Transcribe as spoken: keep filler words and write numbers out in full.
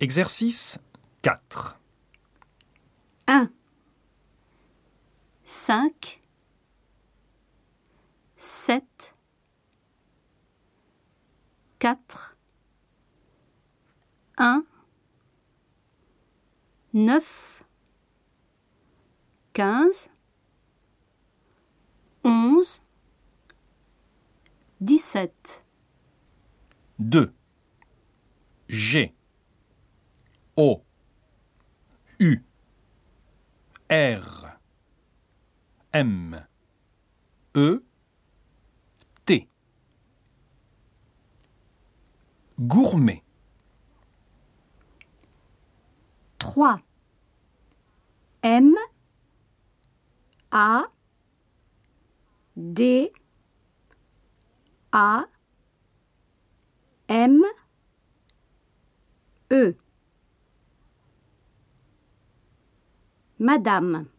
Exercice quatre. un. cinq. sept. quatre. un. neuf. quinze. onze. dix-sept. deux. G. O. U. R. M. E. T. Gourmet. trois. M. A. D. A. M. E. Madame.